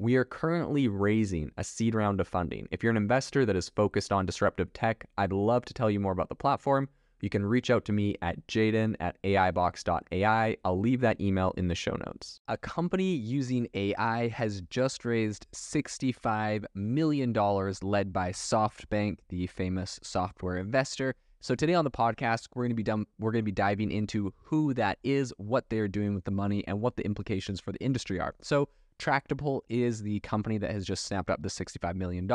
We are currently raising a seed round of funding. If you're an investor that is focused on disruptive tech, I'd love to tell you more about the platform. You can reach out to me at jaden@aibox.ai. I'll leave that email in the show notes. A company using AI has just raised $65 million, led by SoftBank, the famous software investor. So today on the podcast, we're going to be diving into who that is, what they're doing with the money, and what the implications for the industry are. So Tractable is the company that has just snapped up the $65 million,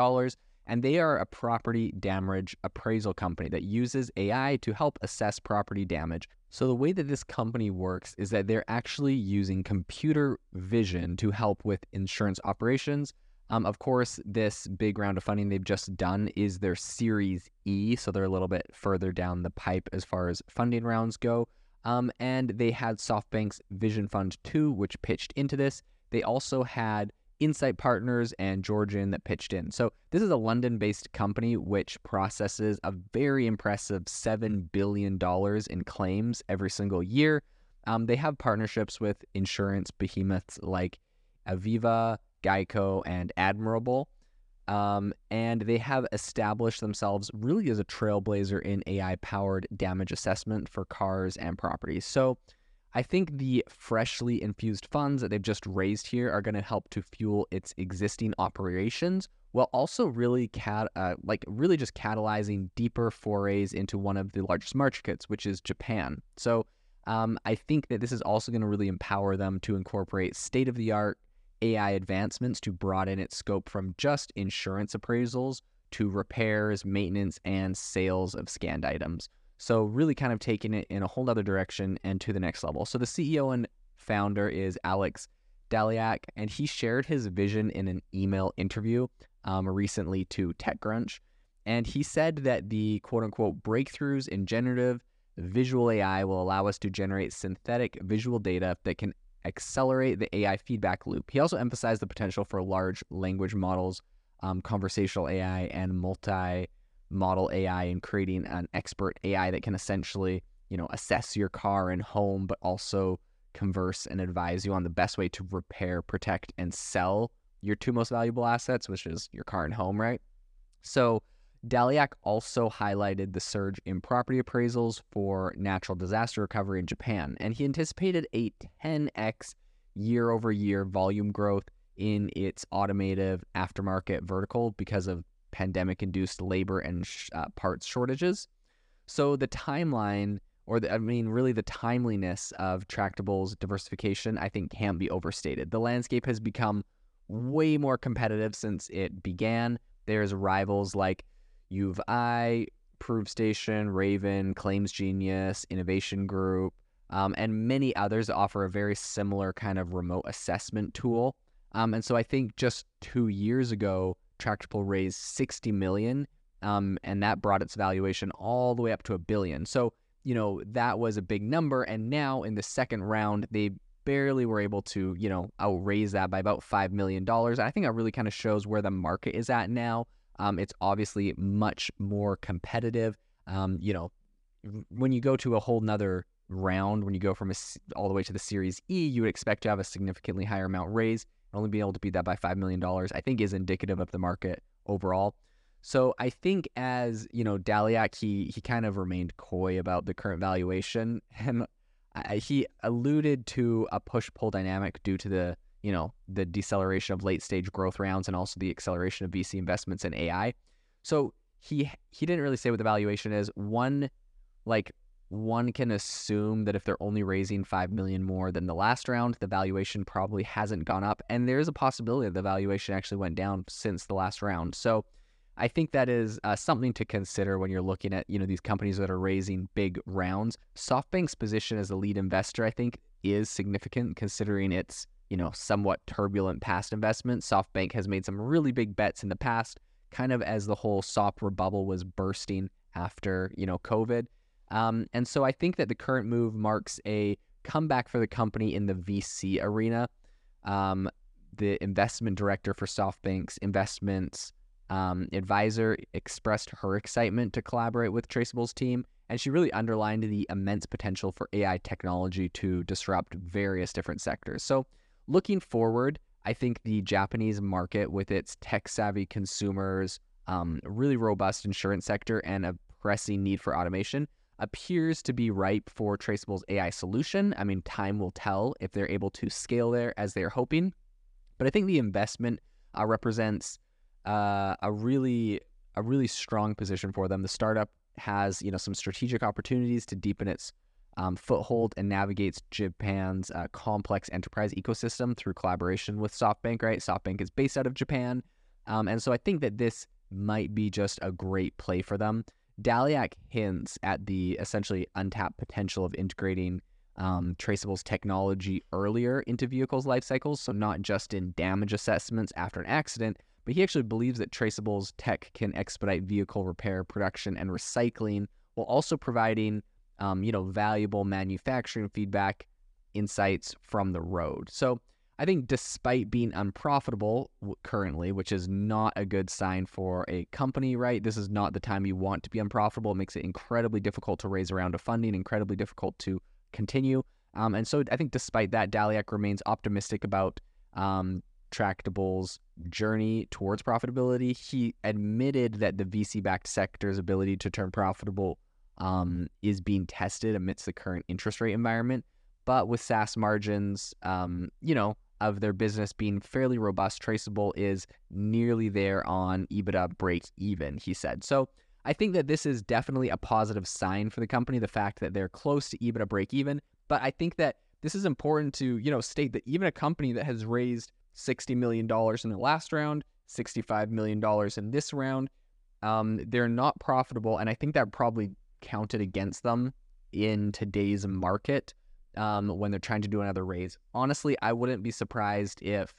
and they are a property damage appraisal company that uses AI to help assess property damage. So the way that this company works is that they're actually using computer vision to help with insurance operations. Of course, this big round of funding they've just done is their Series E, so they're a little bit further down the pipe as far as funding rounds go. And they had SoftBank's Vision Fund 2, which pitched into this. They also had Insight Partners and Georgian that pitched in. So this is a London-based company which processes a very impressive $7 billion in claims every single year. They have partnerships with insurance behemoths like Aviva, Geico, and Admiral. And they have established themselves really as a trailblazer in AI-powered damage assessment for cars and properties. So I think the freshly infused funds that they've just raised here are going to help to fuel its existing operations, while also really just catalyzing deeper forays into one of the largest markets, which is Japan. So I think that this is also going to really empower them to incorporate state-of-the-art AI advancements to broaden its scope from just insurance appraisals to repairs, maintenance, and sales of scanned items. So really kind of taking it in a whole other direction and to the next level. So the CEO and founder is Alex Dalyak, and he shared his vision in an email interview recently to TechCrunch. And he said that the quote-unquote breakthroughs in generative visual AI will allow us to generate synthetic visual data that can accelerate the AI feedback loop. He also emphasized the potential for large language models, conversational AI, and multi-model AI, and creating an expert AI that can essentially, assess your car and home, but also converse and advise you on the best way to repair, protect, and sell your two most valuable assets, which is your car and home, right? So Dalyak also highlighted the surge in property appraisals for natural disaster recovery in Japan, and he anticipated a 10x year-over-year volume growth in its automotive aftermarket vertical because of pandemic-induced labor and parts shortages. So the timeline, the timeliness of Tractable's diversification, I think can't be overstated. The landscape has become way more competitive since it began. There's rivals like Uveye, Proof Station, Raven, Claims Genius, Innovation Group, and many others offer a very similar kind of remote assessment tool. And so I think just 2 years ago, Tractable raised $60 million, and that brought its valuation all the way up to $1 billion. So, that was a big number. And now in the second round, they barely were able to, outraise that by about $5 million. And I think that really kind of shows where the market is at now. It's obviously much more competitive. When you go to a whole nother round, when you go from all the way to the Series E, you would expect to have a significantly higher amount raised. Only being able to beat that by $5 million, I think, is indicative of the market overall. So I think as, Dalyak, he kind of remained coy about the current valuation, and he alluded to a push-pull dynamic due to the deceleration of late-stage growth rounds and also the acceleration of VC investments in AI. So he didn't really say what the valuation is. One can assume that if they're only raising $5 million more than the last round, the valuation probably hasn't gone up. And there is a possibility that the valuation actually went down since the last round. So I think that is something to consider when you're looking at, you know, these companies that are raising big rounds. SoftBank's position as the lead investor, I think, is significant considering its, you know, somewhat turbulent past investment. SoftBank has made some really big bets in the past, kind of as the whole software bubble was bursting after, you know, COVID. And so I think that the current move marks a comeback for the company in the VC arena. The investment director for SoftBank's investments advisor expressed her excitement to collaborate with Tractable's team, and she really underlined the immense potential for AI technology to disrupt various different sectors. So looking forward, I think the Japanese market with its tech-savvy consumers, really robust insurance sector, and a pressing need for automation appears to be ripe for Tractable's AI solution. I mean, time will tell if they're able to scale there as they're hoping. But I think the investment represents a really strong position for them. The startup has, you know, some strategic opportunities to deepen its foothold and navigates Japan's complex enterprise ecosystem through collaboration with SoftBank, right? SoftBank is based out of Japan. And so I think that this might be just a great play for them. Dalyak hints at the essentially untapped potential of integrating Tractable's technology earlier into vehicles' life cycles, so not just in damage assessments after an accident, but he actually believes that Tractable's tech can expedite vehicle repair, production, and recycling, while also providing valuable manufacturing feedback insights from the road. So I think despite being unprofitable currently, which is not a good sign for a company, right? This is not the time you want to be unprofitable. It makes it incredibly difficult to raise a round of funding, incredibly difficult to continue. And so I think despite that, Dalyak remains optimistic about Tractable's journey towards profitability. He admitted that the VC-backed sector's ability to turn profitable is being tested amidst the current interest rate environment. But with SaaS margins, of their business being fairly robust, Tractable is nearly there on EBITDA break even, he said. So I think that this is definitely a positive sign for the company, the fact that they're close to EBITDA break even. But I think that this is important to, you know, state that even a company that has raised $60 million in the last round, $65 million in this round, they're not profitable. And I think that probably counted against them in today's market. When they're trying to do another raise. Honestly, I wouldn't be surprised if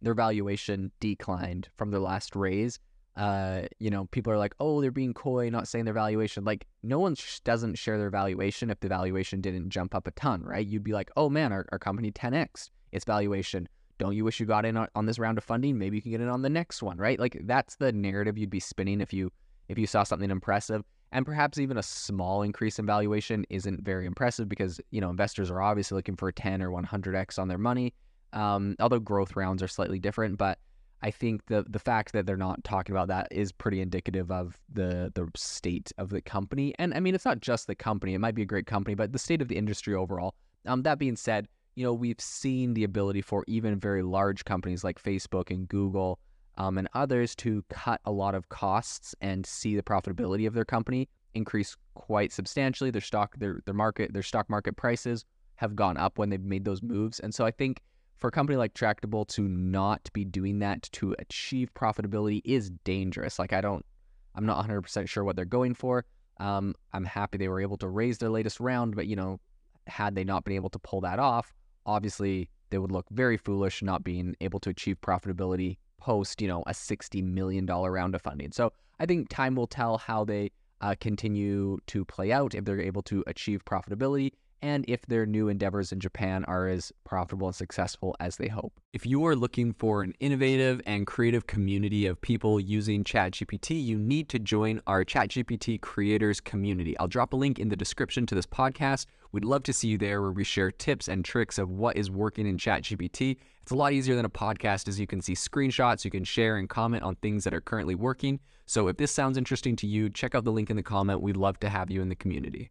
their valuation declined from their last raise. People are like, oh, they're being coy, not saying their valuation. Like, no one doesn't share their valuation if the valuation didn't jump up a ton, right? You'd be like, oh man, our company 10x'd its valuation. Don't you wish you got in on this round of funding? Maybe you can get in on the next one, right? Like, that's the narrative you'd be spinning if you saw something impressive. And perhaps even a small increase in valuation isn't very impressive because, you know, investors are obviously looking for 10 or 100x on their money, although growth rounds are slightly different. But I think the fact that they're not talking about that is pretty indicative of the state of the company. And, I mean, it's not just the company. It might be a great company, but the state of the industry overall. That being said, you know, we've seen the ability for even very large companies like Facebook and Google and others to cut a lot of costs and see the profitability of their company increase quite substantially. Their stock, their stock market prices have gone up when they've made those moves. And so I think for a company like Tractable to not be doing that to achieve profitability is dangerous. Like, I'm not 100% sure what they're going for. I'm happy they were able to raise their latest round, but, you know, had they not been able to pull that off, obviously they would look very foolish not being able to achieve profitability post, you know, a $60 million round of funding. So I think time will tell how they continue to play out, if they're able to achieve profitability, and if their new endeavors in Japan are as profitable and successful as they hope. If you are looking for an innovative and creative community of people using ChatGPT, you need to join our ChatGPT creators community. I'll drop a link in the description to this podcast. We'd love to see you there, where we share tips and tricks of what is working in ChatGPT. It's a lot easier than a podcast, as you can see screenshots, you can share and comment on things that are currently working. So if this sounds interesting to you, check out the link in the comment. We'd love to have you in the community.